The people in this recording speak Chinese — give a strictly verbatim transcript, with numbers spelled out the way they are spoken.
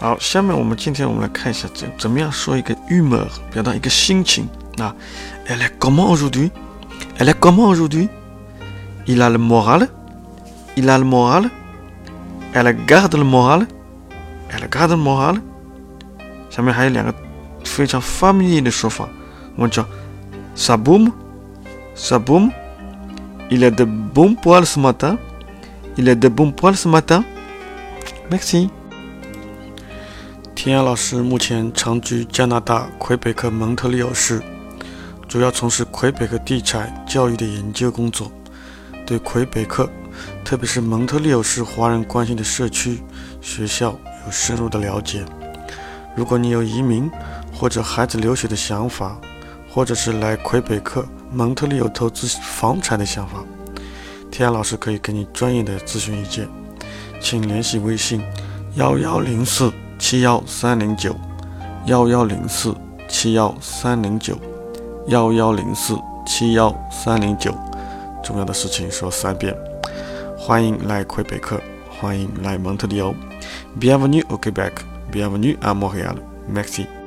好，下面我们今天我们来看一下怎怎么样说一个 humeur， 表达一个心情啊。Elle est comment aujourd'hui? Elle est comment aujourd'hui? Il a le moral? Il a le moral? Elle garde le moral? Elle garde le moral? 下面还有两个非常 familiar 的说法，我们叫 ça boum, ça boum. Il a de bons poils ce matin. Il a de bons poils ce matin. Merci.田雅老师目前长居加拿大魁北克蒙特利尔市，主要从事魁北克地产教育的研究工作，对魁北克，特别是蒙特利尔市华人关心的社区、学校有深入的了解。如果你有移民或者孩子留学的想法，或者是来魁北克蒙特利尔投资房产的想法，田雅老师可以给你专业的咨询意见，请联系微信幺幺零四七幺三零九，幺幺零四七幺三零九，幺幺零四七幺三零九。重要的事情说三遍。欢迎来魁北克，欢迎来蒙特利尔。Bienvenue au Québec, bienvenue à Montréal. Merci.